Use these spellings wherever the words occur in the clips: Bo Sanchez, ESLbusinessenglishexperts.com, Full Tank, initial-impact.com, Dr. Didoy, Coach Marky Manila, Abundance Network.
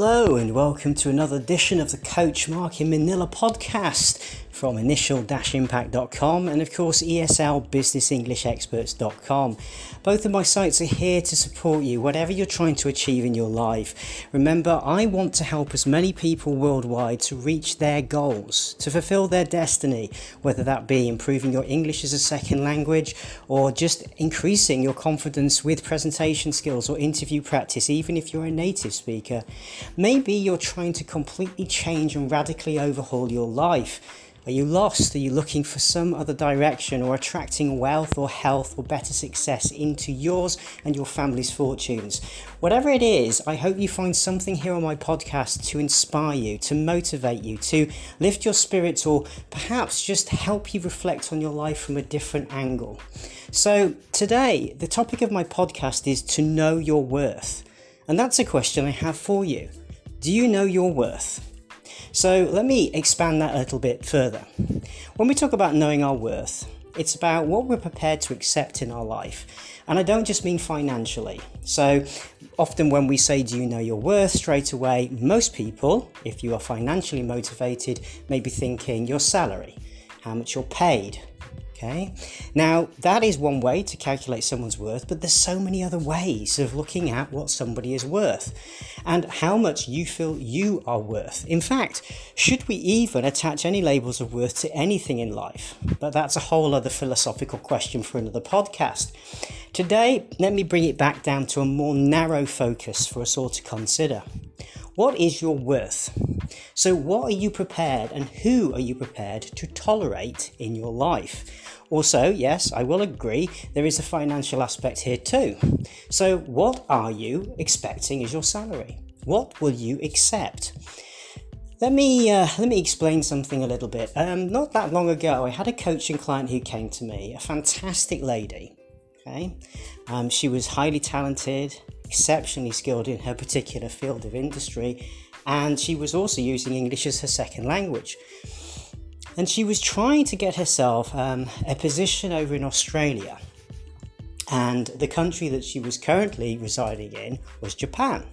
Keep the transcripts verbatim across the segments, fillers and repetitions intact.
Hello and welcome to another edition of the Coach Marky Manila podcast from initial dash impact dot com and of course E S L business english experts dot com. Both of my sites are here to support you, whatever you're trying to achieve in your life. Remember, I want to help as many people worldwide to reach their goals, to fulfill their destiny, whether that be improving your English as a second language or just increasing your confidence with presentation skills or interview practice, even if you're a native speaker. Maybe you're trying to completely change and radically overhaul your life. Are you lost? Are you looking for some other direction or attracting wealth or health or better success into yours and your family's fortunes? Whatever it is, I hope you find something here on my podcast to inspire you, to motivate you, to lift your spirits, or perhaps just help you reflect on your life from a different angle. So today, the topic of my podcast is to know your worth. And that's a question I have for you. Do you know your worth? So let me expand that a little bit further. When we talk about knowing our worth, it's about what we're prepared to accept in our life. And I don't just mean financially. So often when we say, do you know your worth, straight away, most people, if you are financially motivated, may be thinking your salary, how much you're paid. Okay. Now, that is one way to calculate someone's worth, but there's so many other ways of looking at what somebody is worth and how much you feel you are worth. In fact, should we even attach any labels of worth to anything in life? But that's a whole other philosophical question for another podcast. Today, let me bring it back down to a more narrow focus for us all to consider. What is your worth? So what are you prepared and who are you prepared to tolerate in your life? Also, yes, I will agree, there is a financial aspect here too. So what are you expecting as your salary? What will you accept? Let me uh, let me explain something a little bit. Um, not that long ago, I had a coaching client who came to me, a fantastic lady. Okay, um, she was highly talented, exceptionally skilled in her particular field of industry, and she was also using English as her second language. And she was trying to get herself um, a position over in Australia, and the country that she was currently residing in was Japan.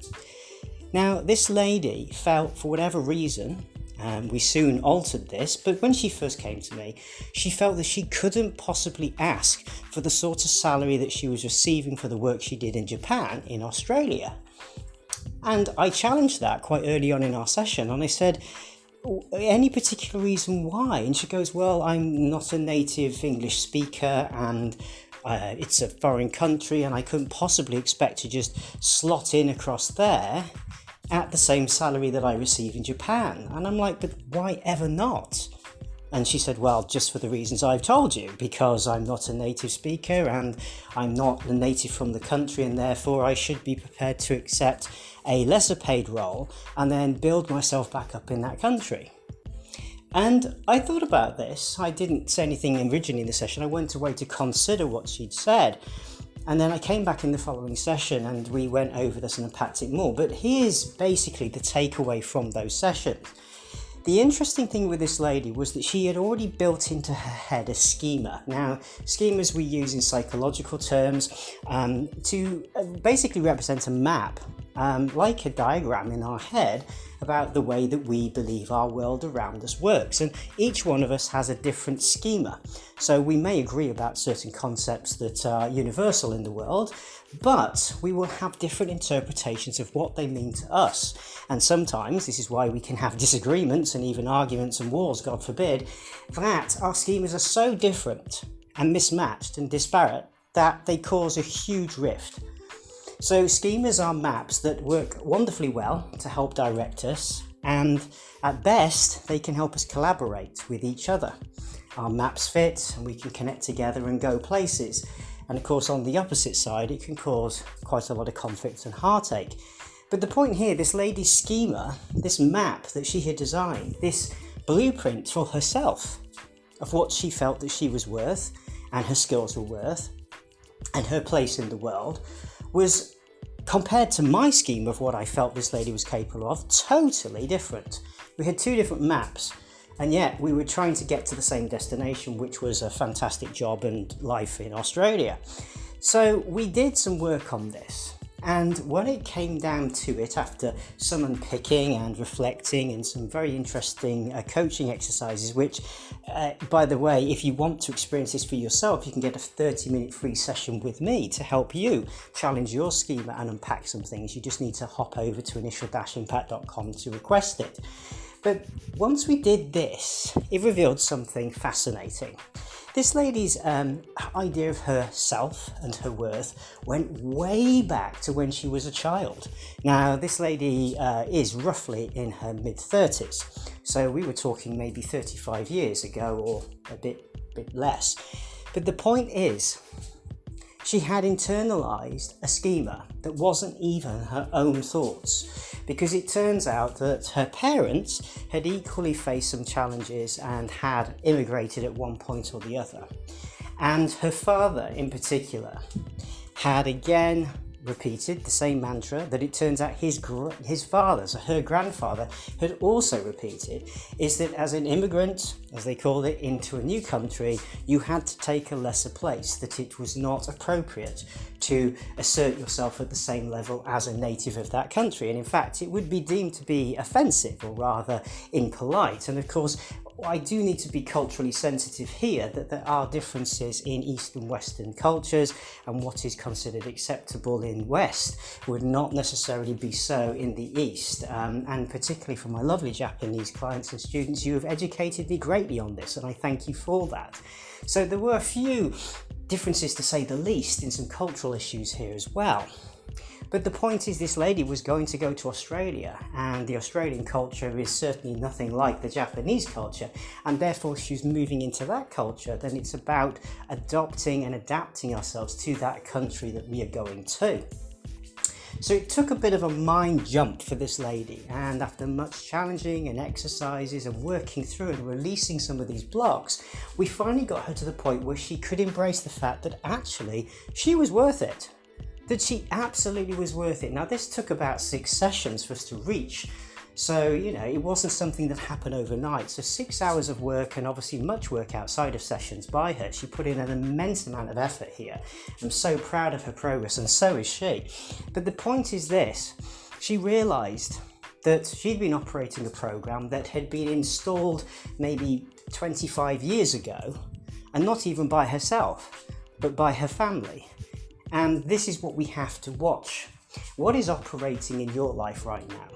Now, this lady felt, for whatever reason, and um, we soon altered this, but when she first came to me, she felt that she couldn't possibly ask for the sort of salary that she was receiving for the work she did in Japan in Australia. And I challenged that quite early on in our session, and I said, any particular reason why? And she goes, well, I'm not a native English speaker, and uh, it's a foreign country, and I couldn't possibly expect to just slot in across there at the same salary that I receive in Japan. And I'm like, but why ever not? And she said, well, just for the reasons I've told you, because I'm not a native speaker and I'm not a native from the country, and therefore I should be prepared to accept a lesser paid role and then build myself back up in that country. And I thought about this. I didn't say anything originally in the session. I went away to consider what she'd said. And then I came back in the following session and we went over this and unpacked it more. But here's basically the takeaway from those sessions. The interesting thing with this lady was that she had already built into her head a schema. Now, schemas we use in psychological terms um, to basically represent a map, um, like a diagram in our head, about the way that we believe our world around us works. And each one of us has a different schema. So we may agree about certain concepts that are universal in the world, but we will have different interpretations of what they mean to us. And sometimes this is why we can have disagreements and even arguments and wars, God forbid, that our schemas are so different and mismatched and disparate that they cause a huge rift. So schemas are maps that work wonderfully well to help direct us, and at best they can help us collaborate with each other. Our maps fit and we can connect together and go places. And of course, on the opposite side, it can cause quite a lot of conflict and heartache. But the point here, this lady's schema, this map that she had designed, this blueprint for herself of what she felt that she was worth and her skills were worth and her place in the world, was, compared to my scheme of what I felt this lady was capable of, totally different. We had two different maps, and yet we were trying to get to the same destination, which was a fantastic job and life in Australia. So we did some work on this, And when it came down to it, after some unpicking and reflecting and some very interesting uh, coaching exercises, which uh, by the way, if you want to experience this for yourself, you can get a thirty minute free session with me to help you challenge your schema and unpack some things. You just need to hop over to initial dash impact dot com to request it. But once we did this, it revealed something fascinating. This lady's um, idea of herself and her worth went way back to when she was a child. Now, this lady uh, is roughly in her mid thirties, so we were talking maybe thirty-five years ago or a bit, bit less. But the point is, she had internalized a schema that wasn't even her own thoughts, because it turns out that her parents had equally faced some challenges and had immigrated at one point or the other. And her father in particular had again repeated the same mantra that it turns out his gr his father, so her grandfather, had also repeated, is that as an immigrant, as they called it, into a new country, you had to take a lesser place, that it was not appropriate to assert yourself at the same level as a native of that country. And in fact, it would be deemed to be offensive or rather impolite. And of course, I do need to be culturally sensitive here, that there are differences in East and Western cultures, and what is considered acceptable in West would not necessarily be so in the East. Um, and particularly for my lovely Japanese clients and students, you have educated me greatly on this, and I thank you for that. So there were a few differences, to say the least, in some cultural issues here as well. But the point is, this lady was going to go to Australia, and the Australian culture is certainly nothing like the Japanese culture, and therefore she's moving into that culture. Then it's about adopting and adapting ourselves to that country that we are going to. So it took a bit of a mind jump for this lady, and after much challenging and exercises and working through and releasing some of these blocks, we finally got her to the point where she could embrace the fact that actually she was worth it. That she absolutely was worth it. Now, this took about six sessions for us to reach. So, you know, it wasn't something that happened overnight. So six hours of work, and obviously much work outside of sessions by her. She put in an immense amount of effort here. I'm so proud of her progress, and so is she. But the point is this, she realized that she'd been operating a program that had been installed maybe twenty-five years ago, and not even by herself, but by her family. And this is what we have to watch. What is operating in your life right now?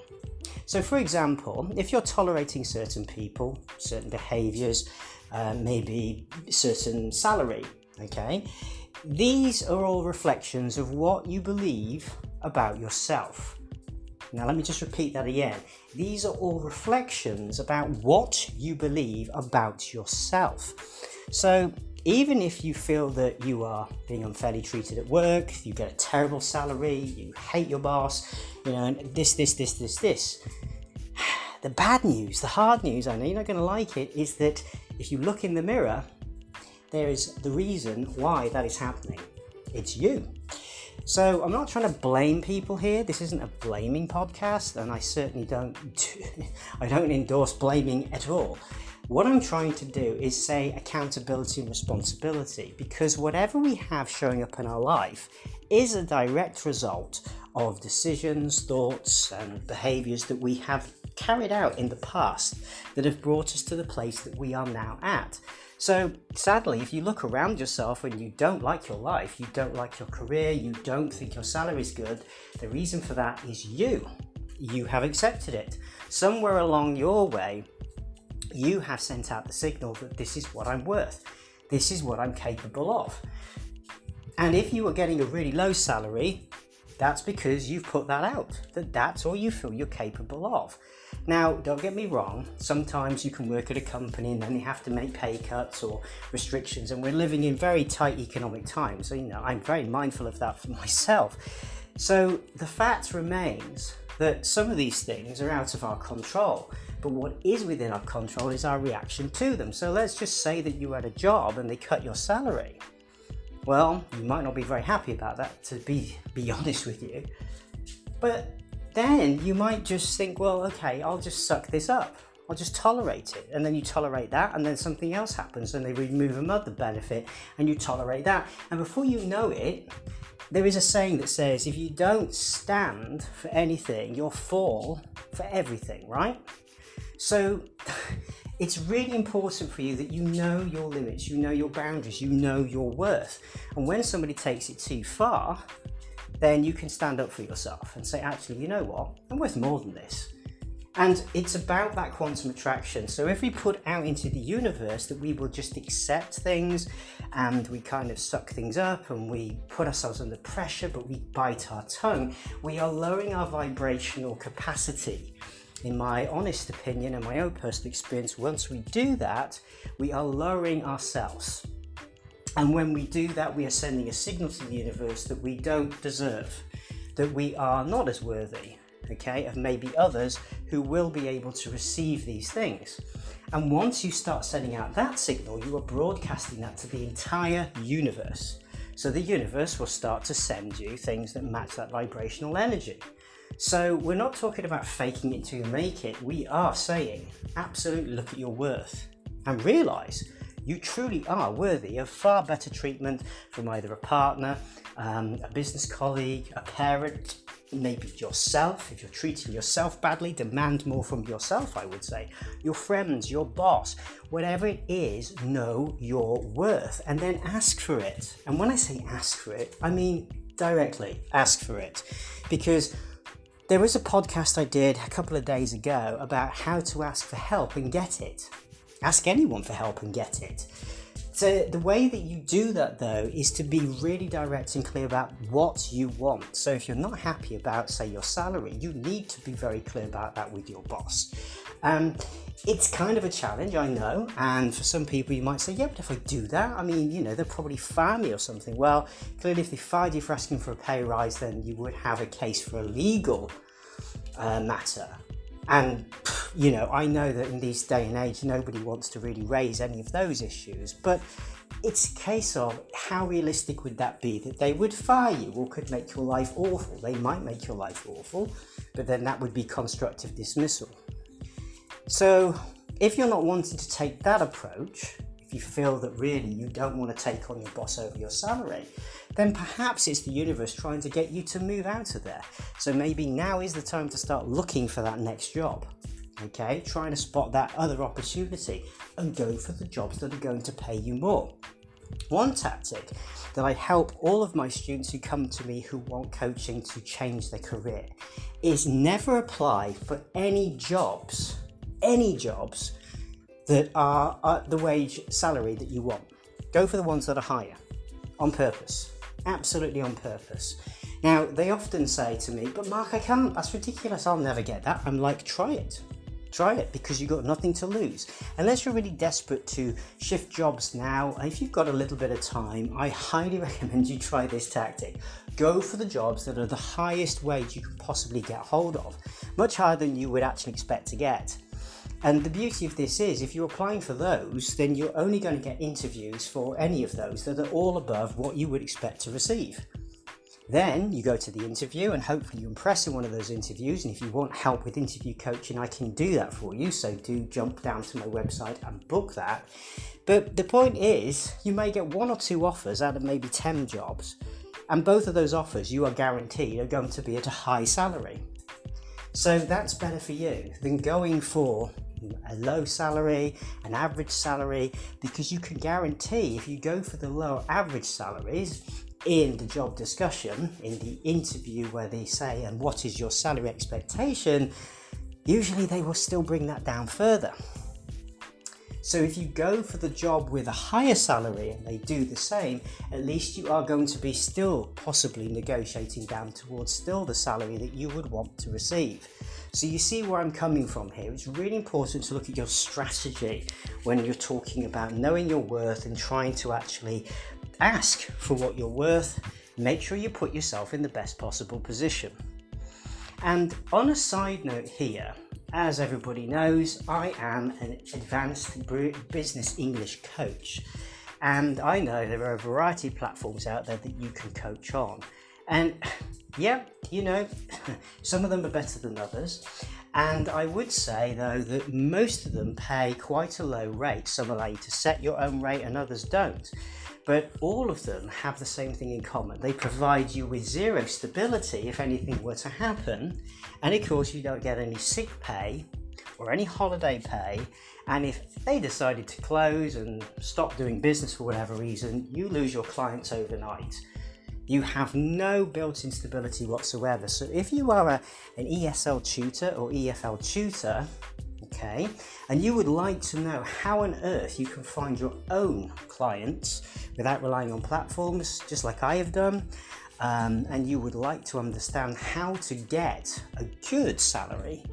So for example, if you're tolerating certain people, certain behaviors, uh, maybe certain salary, okay? These are all reflections of what you believe about yourself. Now, let me just repeat that again. These are all reflections about what you believe about yourself. So, even if you feel that you are being unfairly treated at work, you get a terrible salary, you hate your boss, you know, and this, this, this, this, this. The bad news, the hard news, I know you're not going to like it, is that if you look in the mirror, there is the reason why that is happening. It's you. So I'm not trying to blame people here. This isn't a blaming podcast, and I certainly don't, I don't endorse blaming at all. What I'm trying to do is say accountability and responsibility, because whatever we have showing up in our life is a direct result of decisions, thoughts, and behaviors that we have carried out in the past that have brought us to the place that we are now at. So sadly, if you look around yourself and you don't like your life, you don't like your career, you don't think your salary is good, the reason for that is you. You have accepted it. Somewhere along your way, you have sent out the signal that this is what I'm worth. This is what I'm capable of. And if you are getting a really low salary, that's because you've put that out, that that's all you feel you're capable of. Now, don't get me wrong, sometimes you can work at a company and then you have to make pay cuts or restrictions, and we're living in very tight economic times. So, you know, I'm very mindful of that for myself. So the fact remains that some of these things are out of our control, but what is within our control is our reaction to them. So let's just say that you had a job and they cut your salary. Well, you might not be very happy about that, to be, be honest with you. But then you might just think, well, okay, I'll just suck this up. I'll just tolerate it. And then you tolerate that, and then something else happens and they remove another benefit and you tolerate that. And before you know it, There is a saying that says, if you don't stand for anything, you'll fall for everything, right? So it's really important for you that you know your limits, you know your boundaries, you know your worth. And when somebody takes it too far, then you can stand up for yourself and say, actually, you know what? I'm worth more than this. And it's about that quantum attraction. So if we put out into the universe that we will just accept things and we kind of suck things up and we put ourselves under pressure, but we bite our tongue, we are lowering our vibrational capacity. In my honest opinion and my own personal experience, once we do that, we are lowering ourselves. And when we do that, we are sending a signal to the universe that we don't deserve, that we are not as worthy, okay, of maybe others who will be able to receive these things. And once you start sending out that signal, you are broadcasting that to the entire universe. So the universe will start to send you things that match that vibrational energy. So we're not talking about faking it till you make it. We are saying, absolutely look at your worth and realize you truly are worthy of far better treatment from either a partner, um, a business colleague, a parent, maybe yourself. If you're treating yourself badly, demand more from yourself, I would say. Your friends, your boss, whatever it is, know your worth and then ask for it. And when I say ask for it, I mean directly ask for it. Because there was a podcast I did a couple of days ago about how to ask for help and get it. Ask anyone for help and get it. So the way that you do that, though, is to be really direct and clear about what you want. So if you're not happy about, say, your salary, you need to be very clear about that with your boss. Um, it's kind of a challenge, I know. And for some people, you might say, yeah, but if I do that, I mean, you know, they'll probably fire me or something. Well, clearly, if they fired you for asking for a pay rise, then you would have a case for a legal uh, matter. And, you know, I know that in this day and age, nobody wants to really raise any of those issues, but it's a case of how realistic would that be that they would fire you or could make your life awful. They might make your life awful, but then that would be constructive dismissal. So if you're not wanting to take that approach, if you feel that really you don't want to take on your boss over your salary, then perhaps it's the universe trying to get you to move out of there. So maybe now is the time to start looking for that next job, okay? Trying to spot that other opportunity and go for the jobs that are going to pay you more. One tactic that I help all of my students who come to me who want coaching to change their career is never apply for any jobs, any jobs that are at the wage salary that you want. Go for the ones that are higher, on purpose. Absolutely on purpose. Now, they often say to me, but Mark, I can't, that's ridiculous, I'll never get that. I'm like, try it. Try it, because you've got nothing to lose. Unless you're really desperate to shift jobs now, if you've got a little bit of time, I highly recommend you try this tactic. Go for the jobs that are the highest wage you can possibly get hold of, much higher than you would actually expect to get. And the beauty of this is, if you're applying for those, then you're only going to get interviews for any of those that are all above what you would expect to receive. Then you go to the interview and hopefully you impress in one of those interviews. And if you want help with interview coaching, I can do that for you. So do jump down to my website and book that. But the point is, you may get one or two offers out of maybe ten jobs. And both of those offers you are guaranteed are going to be at a high salary. So that's better for you than going for a low salary, an average salary, because you can guarantee if you go for the lower average salaries in the job discussion, in the interview where they say, and what is your salary expectation, usually they will still bring that down further. So if you go for the job with a higher salary and they do the same, at least you are going to be still possibly negotiating down towards still the salary that you would want to receive. So you see where I'm coming from here. It's really important to look at your strategy when you're talking about knowing your worth and trying to actually ask for what you're worth. Make sure you put yourself in the best possible position. And on a side note here, as everybody knows, I am an advanced business English coach, and I know there are a variety of platforms out there that you can coach on. And yeah, you know, some of them are better than others. And I would say, though, that most of them pay quite a low rate. Some allow you to set your own rate and others don't. but all of them have the same thing in common. They provide you with zero stability if anything were to happen, and of course you don't get any sick pay or any holiday pay, and if they decided to close and stop doing business for whatever reason, you lose your clients overnight. You have no built-in stability whatsoever. So if you are a, an E S L tutor or E F L tutor, okay, and you would like to know how on earth you can find your own clients without relying on platforms, just like I have done, um, and you would like to understand how to get a good salary,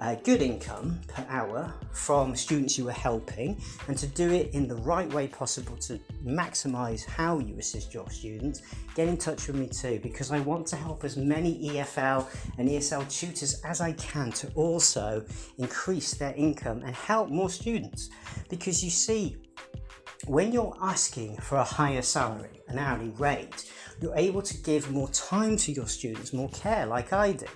a good income per hour from students you are helping, and to do it in the right way possible to maximize how you assist your students, get in touch with me too, because I want to help as many E F L and E S L tutors as I can to also increase their income and help more students. Because you see, when you're asking for a higher salary, an hourly rate, you're able to give more time to your students, more care like I do.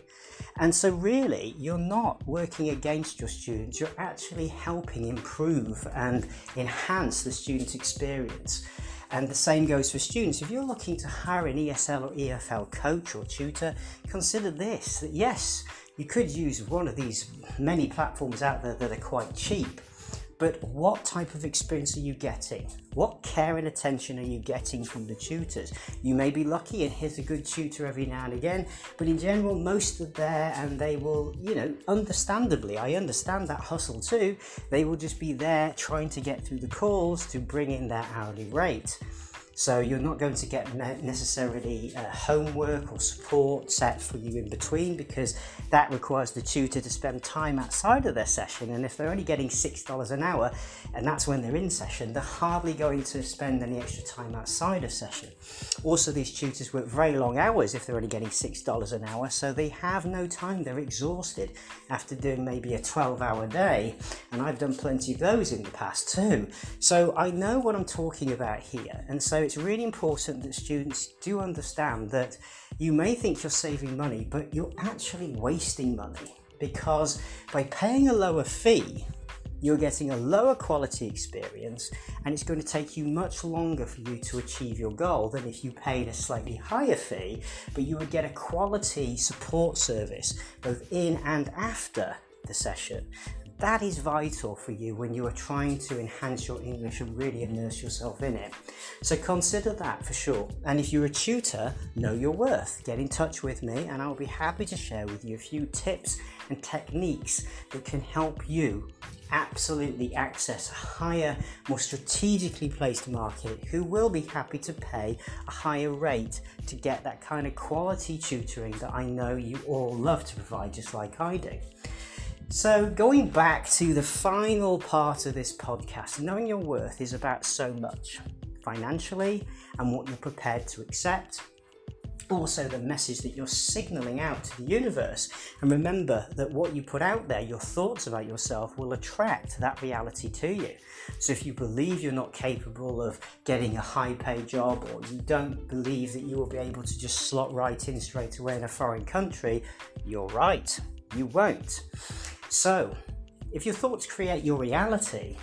And so really, you're not working against your students, you're actually helping improve and enhance the student experience. And the same goes for students. If you're looking to hire an E S L or E F L coach or tutor, consider this, that yes, you could use one of these many platforms out there that are quite cheap, but what type of experience are you getting? What care and attention are you getting from the tutors? You may be lucky and hit a good tutor every now and again, but in general, most are there and they will, you know, understandably, I understand that hustle too, they will just be there trying to get through the calls to bring in their hourly rate. So you're not going to get necessarily uh, homework or support set for you in between, because that requires the tutor to spend time outside of their session, and if they're only getting six dollars an hour and that's when they're in session, they're hardly going to spend any extra time outside of session. Also, these tutors work very long hours if they're only getting six dollars an hour, so they have no time, they're exhausted after doing maybe a twelve hour day, and I've done plenty of those in the past too. So I know what I'm talking about here, and so it's really important that students do understand that you may think you're saving money, but you're actually wasting money, because by paying a lower fee, you're getting a lower quality experience, and it's going to take you much longer for you to achieve your goal than if you paid a slightly higher fee, but you would get a quality support service both in and after the session. That is vital for you when you are trying to enhance your English and really immerse yourself in it. So consider that for sure. And if you're a tutor, know your worth. Get in touch with me and I'll be happy to share with you a few tips and techniques that can help you absolutely access a higher, more strategically placed market who will be happy to pay a higher rate to get that kind of quality tutoring that I know you all love to provide, just like I do. So going back to the final part of this podcast, knowing your worth is about so much financially and what you're prepared to accept. Also the message that you're signaling out to the universe. And remember that what you put out there, your thoughts about yourself, will attract that reality to you. So if you believe you're not capable of getting a high paid job, or you don't believe that you will be able to just slot right in straight away in a foreign country, you're right, you won't. So, if your thoughts create your reality,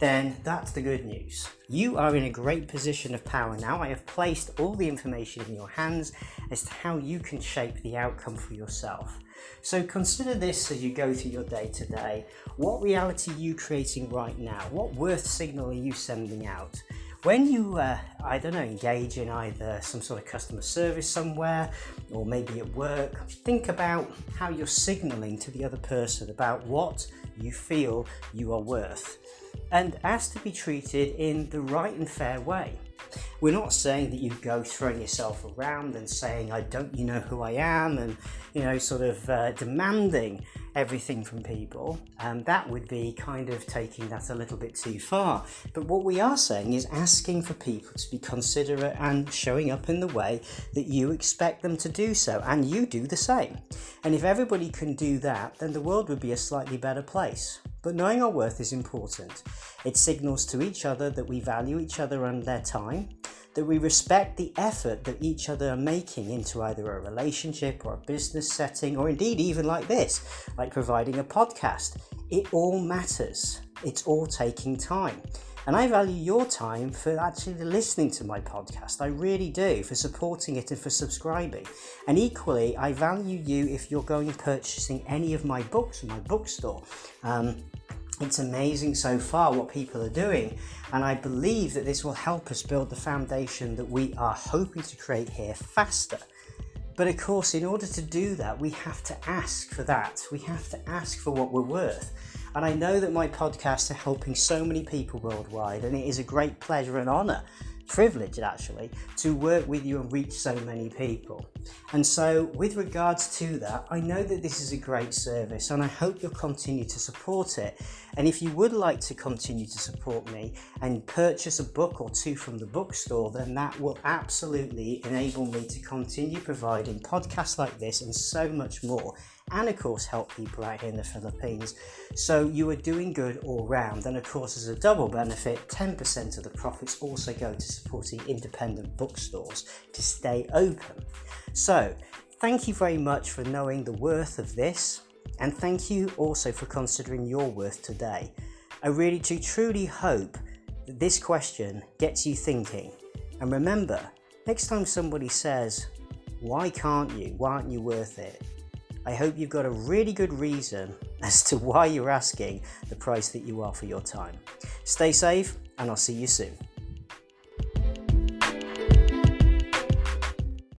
then that's the good news. You are in a great position of power now. I have placed all the information in your hands as to how you can shape the outcome for yourself. So consider this as you go through your day to day. What reality are you creating right now? What worth signal are you sending out? When you, uh, I don't know, engage in either some sort of customer service somewhere, or maybe at work, think about how you're signaling to the other person about what you feel you are worth, and ask to be treated in the right and fair way. We're not saying that you go throwing yourself around and saying, I don't, you know who I am, and, you know, sort of uh, demanding everything from people, and that would be kind of taking that a little bit too far. But what we are saying is asking for people to be considerate and showing up in the way that you expect them to do so, and you do the same. And if everybody can do that, then the world would be a slightly better place. But knowing our worth is important. It signals to each other that we value each other and their time, that we respect the effort that each other are making into either a relationship or a business setting, or indeed even like this, like providing a podcast. It all matters. It's all taking time. And I value your time for actually listening to my podcast. I really do, for supporting it and for subscribing. And equally, I value you if you're going and purchasing any of my books in my bookstore. Um, It's amazing so far what people are doing, and I believe that this will help us build the foundation that we are hoping to create here faster. But of course, in order to do that, we have to ask for that. We have to ask for what we're worth. And I know that my podcasts are helping so many people worldwide, and it is a great pleasure and honor, privilege actually, to work with you and reach so many people. And so with regards to that, I know that this is a great service and I hope you'll continue to support it. And if you would like to continue to support me and purchase a book or two from the bookstore, then that will absolutely enable me to continue providing podcasts like this and so much more, and of course help people out here in the Philippines. So you are doing good all round, and of course as a double benefit, ten percent of the profits also go to supporting independent bookstores to stay open. So thank you very much for knowing the worth of this, and thank you also for considering your worth today. I really do truly hope that this question gets you thinking, and remember, next time somebody says, why can't you, why aren't you worth it? I hope you've got a really good reason as to why you're asking the price that you are for your time. Stay safe, and I'll see you soon.